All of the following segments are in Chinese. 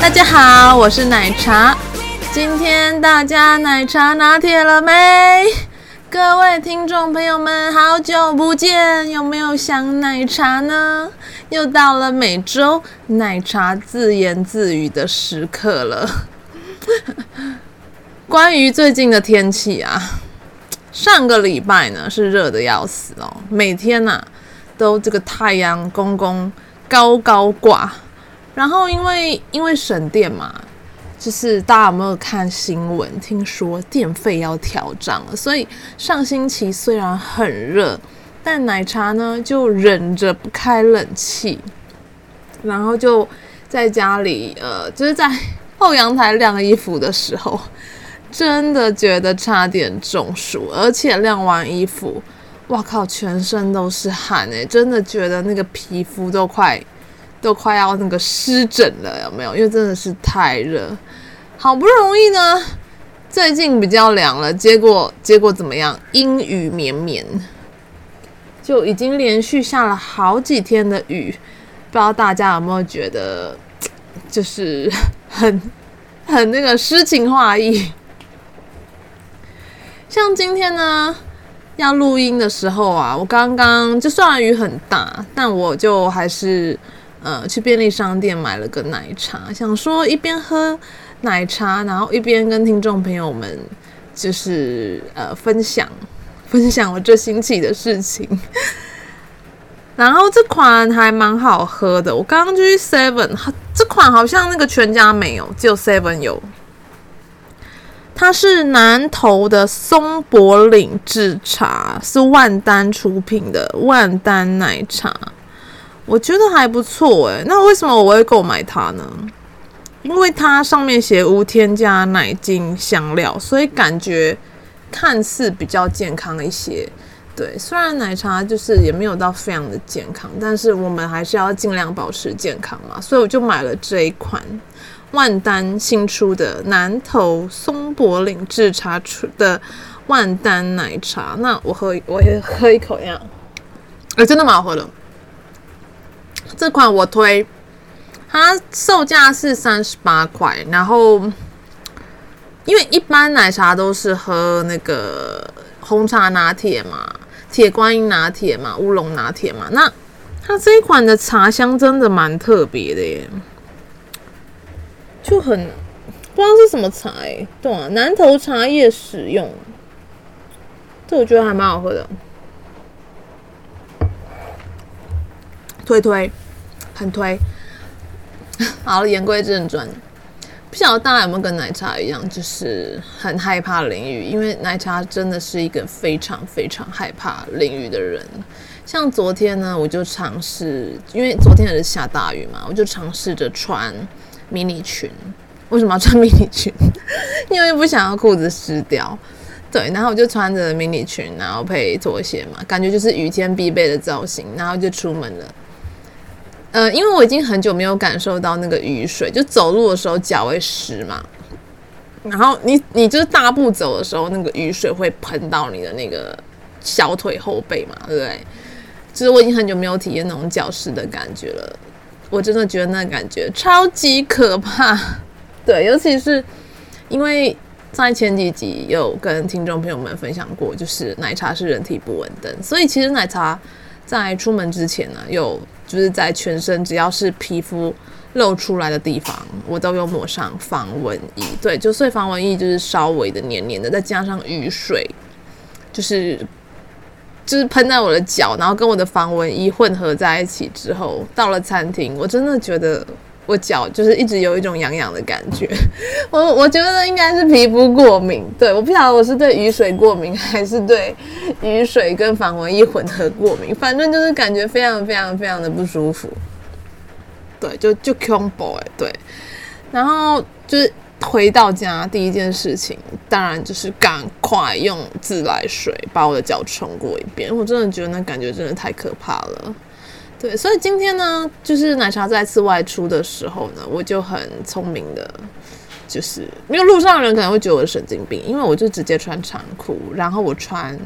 大家好，我是奶茶。今天大家奶茶拿铁了没？各位听众朋友们，好久不见，有没有想奶茶呢？又到了每周奶茶自言自语的时刻了。关于最近的天气啊，上个礼拜呢是热得要死哦，每天啊都这个太阳公公高高挂。然后因为省电嘛，就是大家有没有看新闻？听说电费要调涨了，所以上星期虽然很热，但奶茶呢就忍着不开冷气，然后就在家里就是在后阳台晾衣服的时候，真的觉得差点中暑，而且晾完衣服，哇靠，全身都是汗欸，真的觉得那个皮肤都快要那个湿疹了，有没有？因为真的是太热，好不容易呢，最近比较凉了，结果怎么样？阴雨绵绵，就已经连续下了好几天的雨，不知道大家有没有觉得，就是很那个诗情画意。像今天呢，要录音的时候啊，我刚刚就虽然雨很大，但我就还是。去便利商店买了个奶茶，想说一边喝奶茶，然后一边跟听众朋友们就是分享我这星期的事情。然后这款还蛮好喝的，我刚刚就去 Seven， 这款好像那个全家没有，只有 Seven 有。它是南投的松柏岭制茶，是万丹出品的万丹奶茶。我觉得还不错欸，那为什么我会购买它呢？因为它上面写无添加奶精香料，所以感觉看似比较健康一些。对，虽然奶茶就是也没有到非常的健康，但是我们还是要尽量保持健康嘛，所以我就买了这一款万丹新出的南投松柏岭制茶出的万丹奶茶。那我也喝一口呀，真的蛮好喝的。这款我推，它售价是38块，然后因为一般奶茶都是喝那个红茶拿铁嘛，铁观音拿铁嘛，乌龙拿铁嘛，那它这一款的茶香真的蛮特别的耶，就很不知道是什么茶耶，对啊，南投茶叶使用，这我觉得还蛮好喝的。推，很推。好了，言归正传，不晓得大家有没有跟奶茶一样，就是很害怕淋雨，因为奶茶真的是一个非常非常害怕淋雨的人。像昨天呢，我就尝试，因为昨天也是下大雨嘛，我就尝试着穿迷你裙。为什么要穿迷你裙？因为不想要裤子湿掉。对，然后我就穿着迷你裙，然后配拖鞋嘛，感觉就是雨天必备的造型，然后就出门了。因为我已经很久没有感受到那个雨水，就走路的时候脚会湿嘛，然后你就是大步走的时候，那个雨水会喷到你的那个小腿后背嘛，对不对？就是我已经很久没有体验那种脚湿的感觉了，我真的觉得那感觉超级可怕。对，尤其是因为在前几集有跟听众朋友们分享过，就是奶茶是人体不稳定，所以其实奶茶在出门之前呢，就是在全身只要是皮肤露出来的地方，我都有抹上防蚊液。对，就所以防蚊液就是稍微的黏黏的，再加上雨水，就是喷在我的脚，然后跟我的防蚊液混合在一起之后，到了餐厅，我真的觉得我脚就是一直有一种痒痒的感觉，我觉得应该是皮肤过敏。对，我不晓得我是对雨水过敏还是对雨水跟防蚊液混合过敏，反正就是感觉非常非常非常的不舒服。对，就 combo 哎，对。然后就是回到家第一件事情，当然就是赶快用自来水把我的脚冲过一遍，我真的觉得那感觉真的太可怕了。对，所以今天呢，就是奶茶再次外出的时候呢，我就很聪明的，就是因为路上的人可能会觉得我是神经病，因为我就直接穿长裤，然后我穿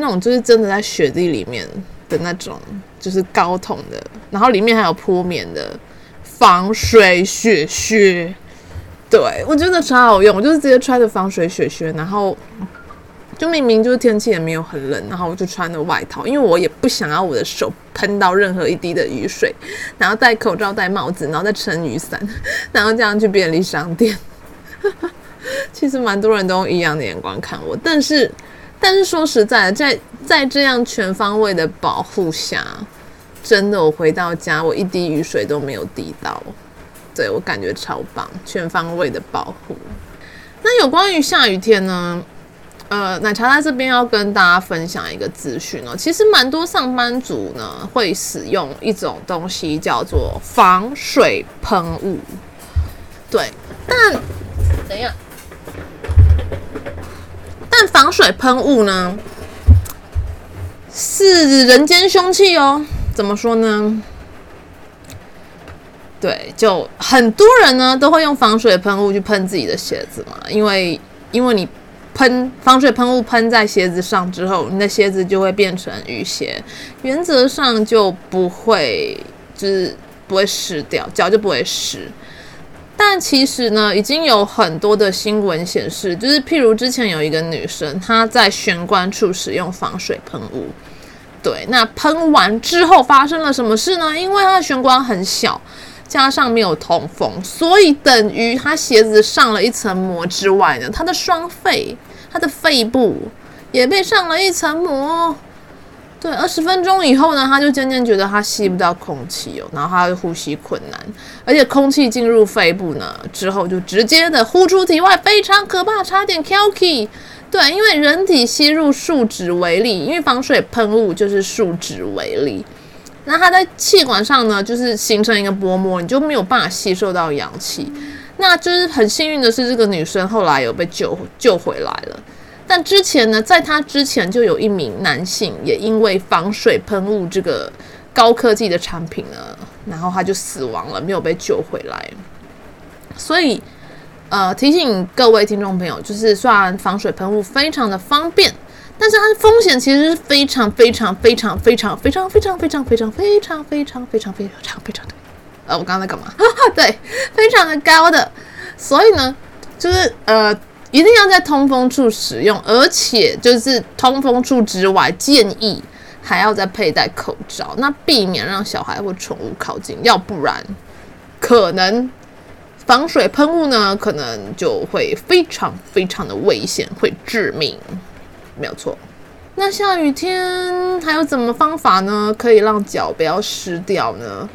那种就是真的在雪地里面的那种，就是高筒的，然后里面还有铺棉的防水雪靴。对，我觉得超好用，我就是直接穿着防水雪靴，然后就明明就是天气也没有很冷，然后我就穿了外套，因为我也不想要我的手喷到任何一滴的雨水，然后戴口罩、戴帽子，然后再撑雨伞，然后这样去便利商店。其实蛮多人都用异样的眼光看我，但是说实在的，在这样全方位的保护下，真的我回到家，我一滴雨水都没有滴到，对，我感觉超棒，全方位的保护。那有关于下雨天呢？奶茶在这边要跟大家分享一个资讯哦，其实蛮多上班族呢会使用一种东西叫做防水喷雾，对，但防水喷雾呢是人间凶器哦，怎么说呢？对，就很多人呢都会用防水喷雾去喷自己的鞋子嘛，因为你。防水喷雾喷在鞋子上之后，你的鞋子就会变成雨鞋，原则上就不会，就是不会湿掉，脚就不会湿。但其实呢，已经有很多的新闻显示，就是譬如之前有一个女生，她在玄关处使用防水喷雾，对，那喷完之后发生了什么事呢？因为她的玄关很小，加上没有通风，所以等于她鞋子上了一层膜之外呢，她的双肺。他的肺部也被上了一层膜，对，20分钟以后呢，他就渐渐觉得他吸不到空气哦，然后他会呼吸困难，而且空气进入肺部呢之后就直接的呼出体外，非常可怕，差点 KOK。对，因为人体吸入树脂微粒，因为防水喷雾就是树脂微粒，那它在气管上呢就是形成一个薄膜，你就没有办法吸收到氧气。那就是很幸运的是，这个女生后来有被救回来了。但之前呢，在她之前就有一名男性也因为防水喷雾这个高科技的产品呢，然后他就死亡了，没有被救回来。所以，提醒各位听众朋友，就是虽然防水喷雾非常的方便，但是它的风险其实是非常非常非常非常非常非常非常非常非常非常非常非常非常的。我刚刚在干嘛？对，非常的高的，所以呢，就是一定要在通风处使用，而且就是通风处之外，建议还要再佩戴口罩，那避免让小孩或宠物靠近，要不然可能防水喷雾呢，可能就会非常非常的危险，会致命，没有错。那下雨天还有什么方法呢？可以让脚不要湿掉呢？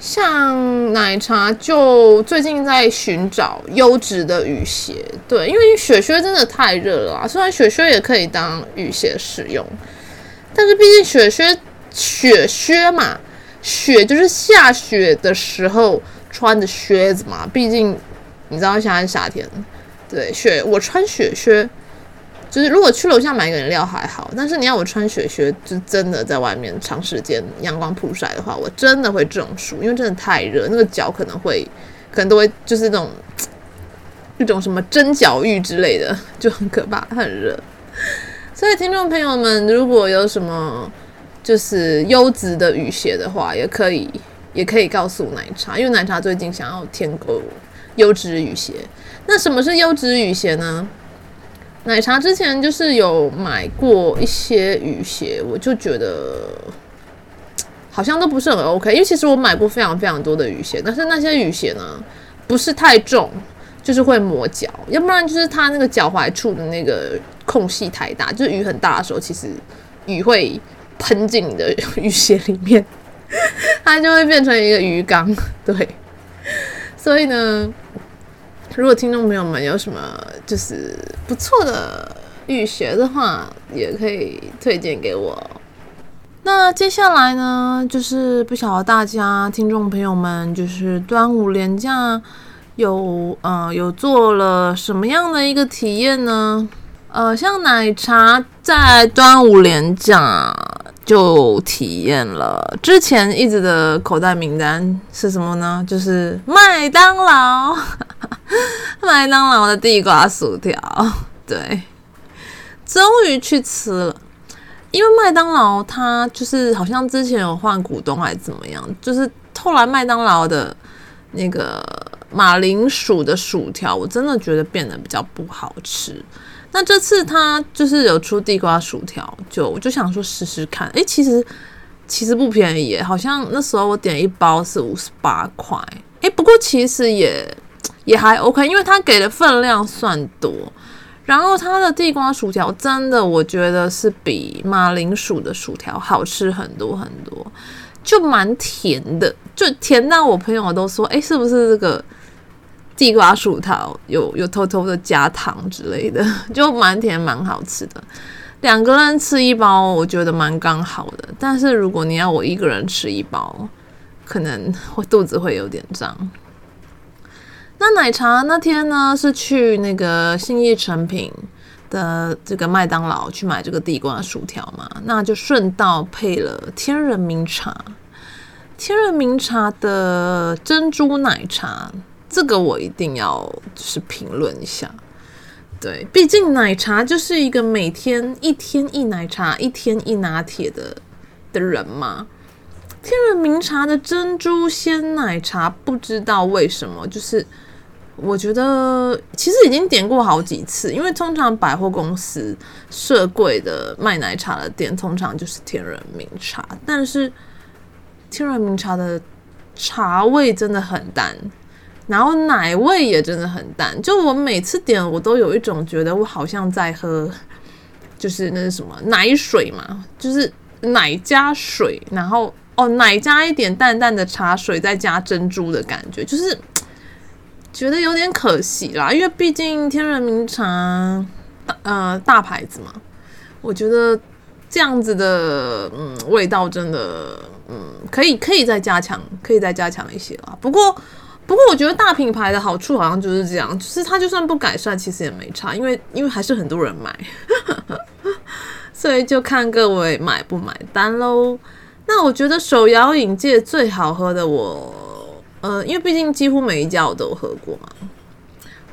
像奶茶就最近在寻找优质的雨鞋，对，因为雪靴真的太热了啊，虽然雪靴也可以当雨鞋使用，但是毕竟雪靴嘛，雪就是下雪的时候穿的靴子嘛，毕竟你知道现在是夏天，对，我穿雪靴就是如果去楼下买个饮料还好，但是你要我穿雪靴，就真的在外面长时间阳光曝晒的话，我真的会中暑，因为真的太热，那个脚可能都会就是那种一种什么蒸脚浴之类的，就很可怕，很热。所以听众朋友们，如果有什么就是优质的雨鞋的话，也可以告诉奶茶，因为奶茶最近想要添购优质雨鞋。那什么是优质雨鞋呢？奶茶之前就是有买过一些雨鞋，我就觉得好像都不是很 OK， 因为其实我买过非常非常多的雨鞋，但是那些雨鞋呢不是太重，就是会磨脚，要不然就是它那个脚踝处的那个空隙太大，就是雨很大的时候，其实雨会喷进你的雨鞋里面，它就会变成一个鱼缸，对，所以呢，如果听众朋友们有什么就是不错的语学的话，也可以推荐给我。那接下来呢，就是不晓得大家听众朋友们就是端午连假有做了什么样的一个体验呢？像奶茶在端午连假就体验了，之前一直的口袋名单是什么呢？就是麦当劳麦当劳的地瓜薯条，对，终于去吃了。因为麦当劳它就是好像之前有换股东还是怎么样，就是后来麦当劳的那个马铃薯的薯条我真的觉得变得比较不好吃，那这次它就是有出地瓜薯条，我就想说试试看。诶，其实不便宜耶，好像那时候我点一包是58块。诶，不过其实也还 OK， 因为它给的分量算多，然后它的地瓜薯条真的我觉得是比马铃薯的薯条好吃很多很多，就蛮甜的，就甜到我朋友都说诶，是不是这个地瓜薯条有偷偷的加糖之类的，就蛮甜蛮好吃的。两个人吃一包我觉得蛮刚好的，但是如果你要我一个人吃一包，可能我肚子会有点胀。那奶茶那天呢是去那个信义诚品的这个麦当劳去买这个地瓜薯条嘛，那就顺道配了天人茗茶，天人茗茶的珍珠奶茶，这个我一定要就是评论一下，对，毕竟奶茶就是一个每天一天一奶茶一天一拿铁的人嘛。天人茗茶的珍珠鲜奶茶不知道为什么，就是我觉得其实已经点过好几次，因为通常百货公司设柜的卖奶茶的店通常就是天人茗茶，但是天人茗茶的茶味真的很淡，然后奶味也真的很淡，就我每次点我都有一种觉得我好像在喝就是那是什么奶水嘛，就是奶加水，然后奶加一点淡淡的茶水再加珍珠的感觉，就是觉得有点可惜啦，因为毕竟天人茗茶大牌子嘛，我觉得这样子的味道真的可以再加强，可以再加强一些啦。不过我觉得大品牌的好处好像就是这样，就是它就算不改善其实也没差，因为还是很多人买所以就看各位买不买单咯。那我觉得手摇饮界最好喝的因为毕竟几乎每一家我都有喝过嘛，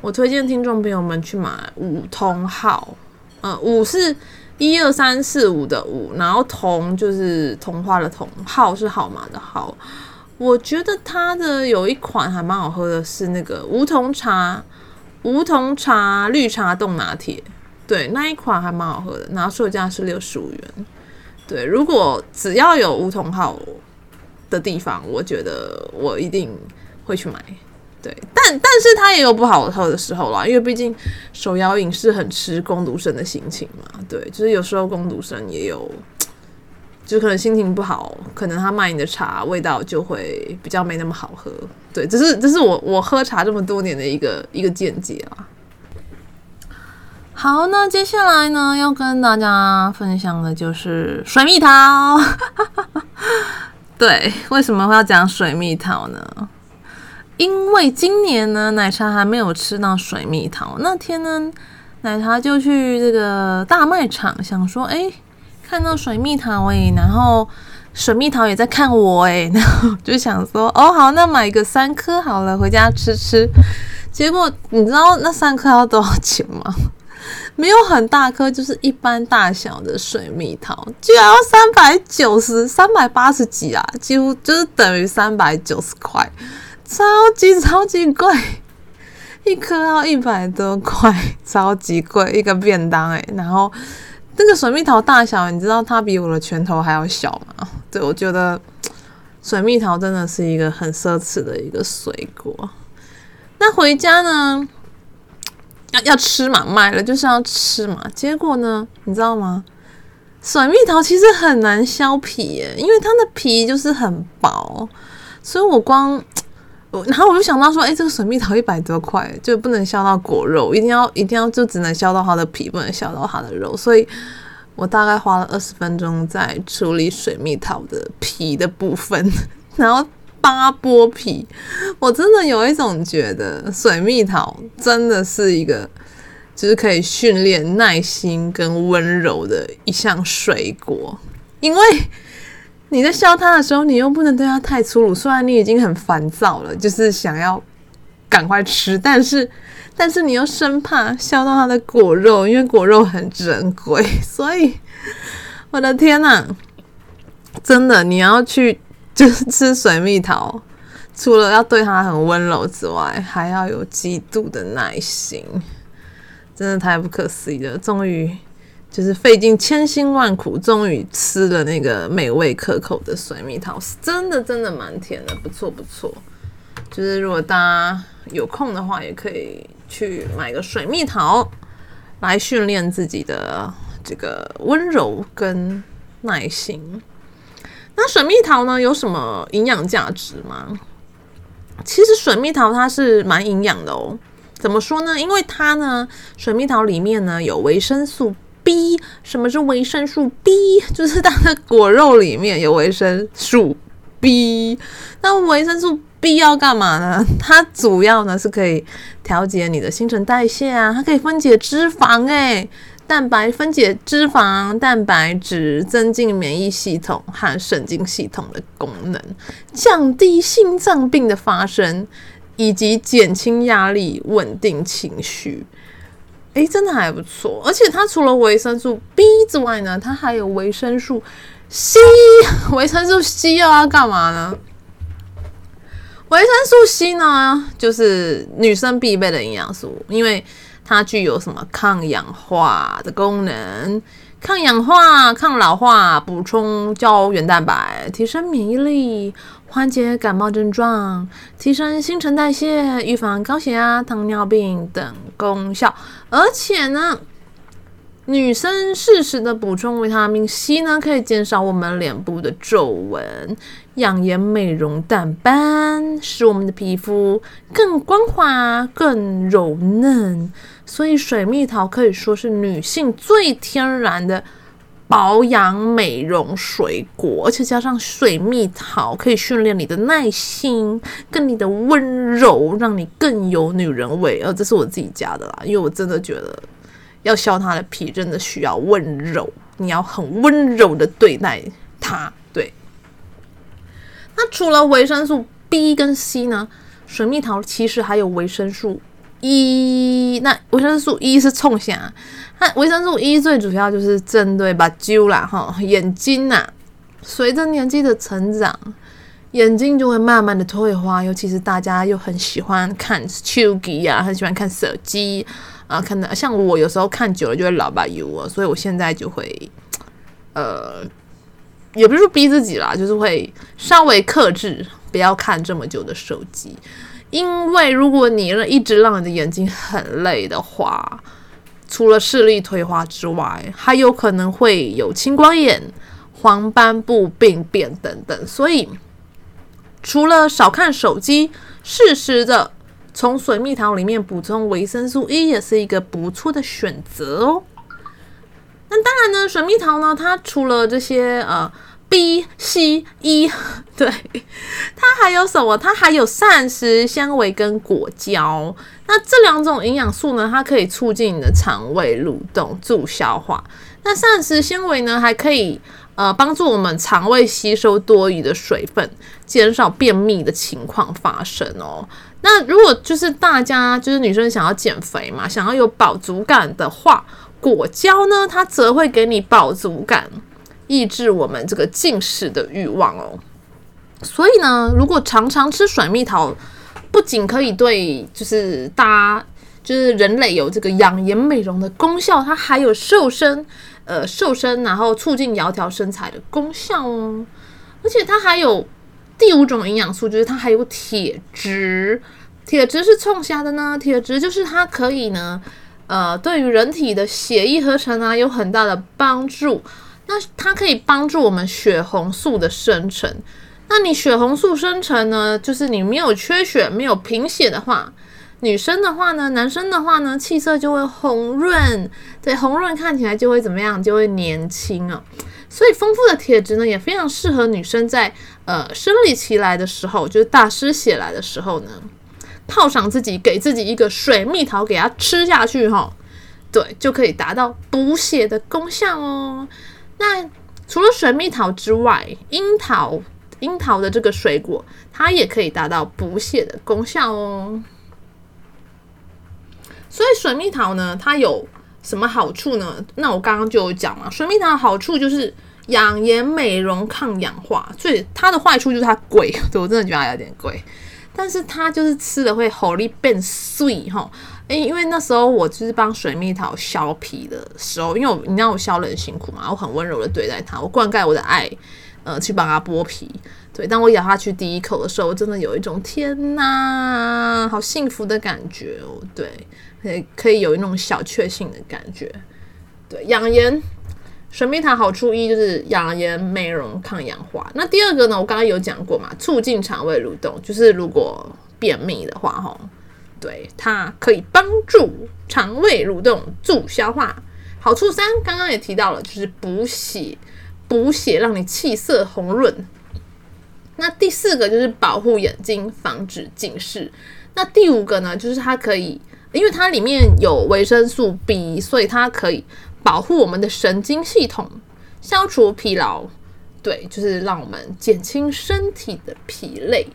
我推荐听众朋友们去买5通号，5是12345的5，然后同就是童话的童，号是号码的号。我觉得它的有一款还蛮好喝的，是那个梧桐茶绿茶冻拿铁，对，那一款还蛮好喝的，然后售价是65元。对，如果只要有梧桐号的地方，我觉得我一定会去买。对，但是它也有不好喝的时候啦，因为毕竟手摇饮是很吃工读生的心情嘛，对，就是有时候工读生也有。就可能心情不好，可能他卖你的茶味道就会比较没那么好喝，对，这是我喝茶这么多年的一个见解啦。好，那接下来呢要跟大家分享的就是水蜜桃对，为什么会要讲水蜜桃呢？因为今年呢奶茶还没有吃到水蜜桃，那天呢奶茶就去这个大卖场，想说看到水蜜桃然后水蜜桃也在看我然后就想说好，那买个3颗好了，回家吃。结果你知道那3颗要多少钱吗？没有很大颗，就是一般大小的水蜜桃，居然要380几啊，几乎就是等于390块，超级贵，一颗要100多块，超级贵，一个便当然后。那个水蜜桃大小，你知道它比我的拳头还要小吗？对，我觉得水蜜桃真的是一个很奢侈的一个水果。那回家呢，要吃嘛，买了就是要吃嘛。结果呢，你知道吗？水蜜桃其实很难削皮因为它的皮就是很薄，所以我光然后我就想到说，哎，这个水蜜桃100多块，就不能削到果肉，一定要就只能削到它的皮，不能削到它的肉，所以我大概花了20分钟在处理水蜜桃的皮的部分，然后帮它剥皮。我真的有一种觉得水蜜桃真的是一个就是可以训练耐心跟温柔的一项水果，因为你在削它的时候你又不能对它太粗鲁，虽然你已经很烦躁了，就是想要赶快吃，但是你又生怕削到它的果肉，因为果肉很珍贵，所以我的天啊，真的你要去就是吃水蜜桃，除了要对它很温柔之外，还要有极度的耐心，真的太不可思议了。终于就是费尽千辛万苦，终于吃了那个美味可口的水蜜桃，真的蛮甜的，不错。就是如果大家有空的话，也可以去买个水蜜桃来训练自己的这个温柔跟耐心。那水蜜桃呢，有什么营养价值吗？其实水蜜桃它是蛮营养的哦。怎么说呢？因为它呢，水蜜桃里面呢有维生素 B。 什么是维生素 B？ 就是它的果肉里面有维生素 B。 那维生素 B 要干嘛呢？它主要呢是可以调节你的新陈代谢啊，它可以分解脂肪蛋白，分解脂肪蛋白质，增进免疫系统和神经系统的功能，降低心脏病的发生，以及减轻压力，稳定情绪。真的还不错。而且它除了维生素 B 之外呢，它还有维生素 C。 维生素 C 又要干嘛呢？维生素 C 呢就是女生必备的营养素，因为它具有什么抗氧化的功能，抗氧化、抗老化，补充胶原蛋白，提升免疫力，缓解感冒症状，提升新陈代谢，预防高血压、糖尿病等功效。而且呢，女生适时的补充维他命 C 呢，可以减少我们脸部的皱纹，养颜美容淡斑，使我们的皮肤更光滑、更柔嫩。所以水蜜桃可以说是女性最天然的保养美容水果，而且加上水蜜桃可以训练你的耐心跟你的温柔，让你更有女人味。这是我自己加的啦，因为我真的觉得要削它的皮真的需要温柔，你要很温柔的对待它。对，那除了维生素 B 跟 C 呢，水蜜桃其实还有维生素 E。 那维生素 E 是冲啥？那维生素 E 最主要就是针对目睭啦，眼睛啦。随着年纪的成长，眼睛就会慢慢的退化，尤其是大家又很喜欢看手机啊，很喜欢看手机啊，看的像我有时候看久了就会老把油啊，所以我现在就会也不是逼自己啦，就是会稍微克制，不要看这么久的手机。因为如果你一直让你的眼睛很累的话，除了视力退化之外，还有可能会有青光眼、黄斑部病变等等。所以除了少看手机，适时的从水蜜桃里面补充维生素 E 也是一个不错的选择哦。那当然呢，水蜜桃呢，它除了这些B、C、E， 对，它还有什么？它还有膳食纤维跟果胶。那这两种营养素呢，它可以促进你的肠胃蠕动，助消化。那膳食纤维呢，还可以帮助我们肠胃吸收多余的水分，减少便秘的情况发生哦。那如果就是大家就是女生想要减肥嘛，想要有饱足感的话，果胶呢它则会给你饱足感，抑制我们这个进食的欲望哦。所以呢，如果常常吃水蜜桃，不仅可以对就是大家就是人类有这个养颜美容的功效，它还有瘦身，然后促进窈窕身材的功效哦。而且它还有第5种营养素，就是它还有铁质。铁质是冲啥的呢？铁质就是它可以呢，对于人体的血液合成有很大的帮助。那它可以帮助我们血红素的生成，那你血红素生成呢，就是你没有缺血没有贫血的话，女生的话呢，男生的话呢，气色就会红润，对，红润看起来就会怎么样，就会年轻哦。所以丰富的铁质呢，也非常适合女生在生理期来的时候，就是大失血来的时候呢，犒赏自己，给自己一个水蜜桃给它吃下去哦，对，就可以达到补血的功效哦。那除了水蜜桃之外，樱桃的这个水果，它也可以达到补血的功效哦。所以水蜜桃呢，它有什么好处呢？那我刚刚就有讲嘛，水蜜桃的好处就是养颜美容、抗氧化，所以它的坏处就是它贵，对，我真的觉得它有点贵。但是它就是吃了会喉力变碎吼，因为那时候我就是帮水蜜桃削皮的时候，因为你知道我削得很辛苦嘛，我很温柔的对待它，我灌溉我的爱，去帮它剥皮。对，当我咬下去第一口的时候，我真的有一种天哪，好幸福的感觉哦，对，可以有一种小确幸的感觉。对，养颜，水蜜桃好处一就是养颜、美容、抗氧化。那第二个呢，我刚刚有讲过嘛，促进肠胃蠕动，就是如果便秘的话吼，对，它可以帮助肠胃蠕动，助消化。好处三，刚刚也提到了，就是补血让你气色红润。那第四个就是保护眼睛，防止近视。那第五个呢，就是它可以，因为它里面有维生素 B， 所以它可以保护我们的神经系统，消除疲劳，对，就是让我们减轻身体的疲累。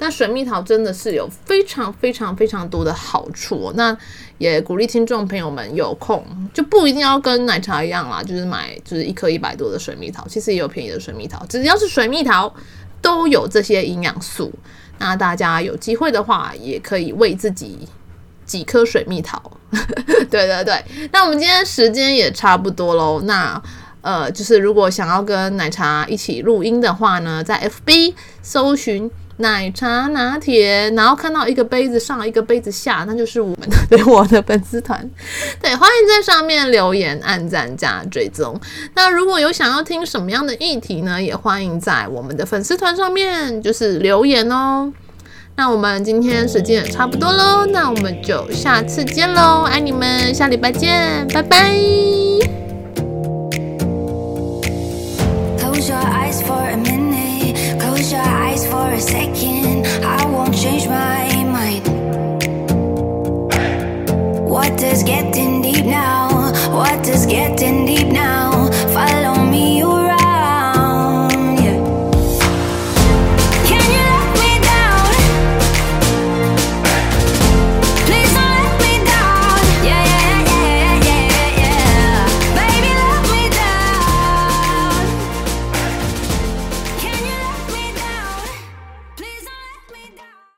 那水蜜桃真的是有非常非常非常多的好处哦，那也鼓励听众朋友们有空就不一定要跟奶茶一样啦，就是买就是一颗100多的水蜜桃，其实也有便宜的水蜜桃，只要是水蜜桃都有这些营养素。那大家有机会的话，也可以喂自己几颗水蜜桃。对对对，那我们今天时间也差不多咯，那就是如果想要跟奶茶一起录音的话呢，在 FB 搜寻奶茶拿铁，然后看到一个杯子上一个杯子下，那就是我们的，对，我的粉丝团，对，欢迎在上面留言、按赞加追踪。那如果有想要听什么样的议题呢，也欢迎在我们的粉丝团上面就是留言哦。那我们今天时间也差不多咯，那我们就下次见咯，爱你们，下礼拜见，拜拜。Close your eyes for a minute.Close your eyes for a second, I won't change my mind. What is getting deep now? What is getting deep now?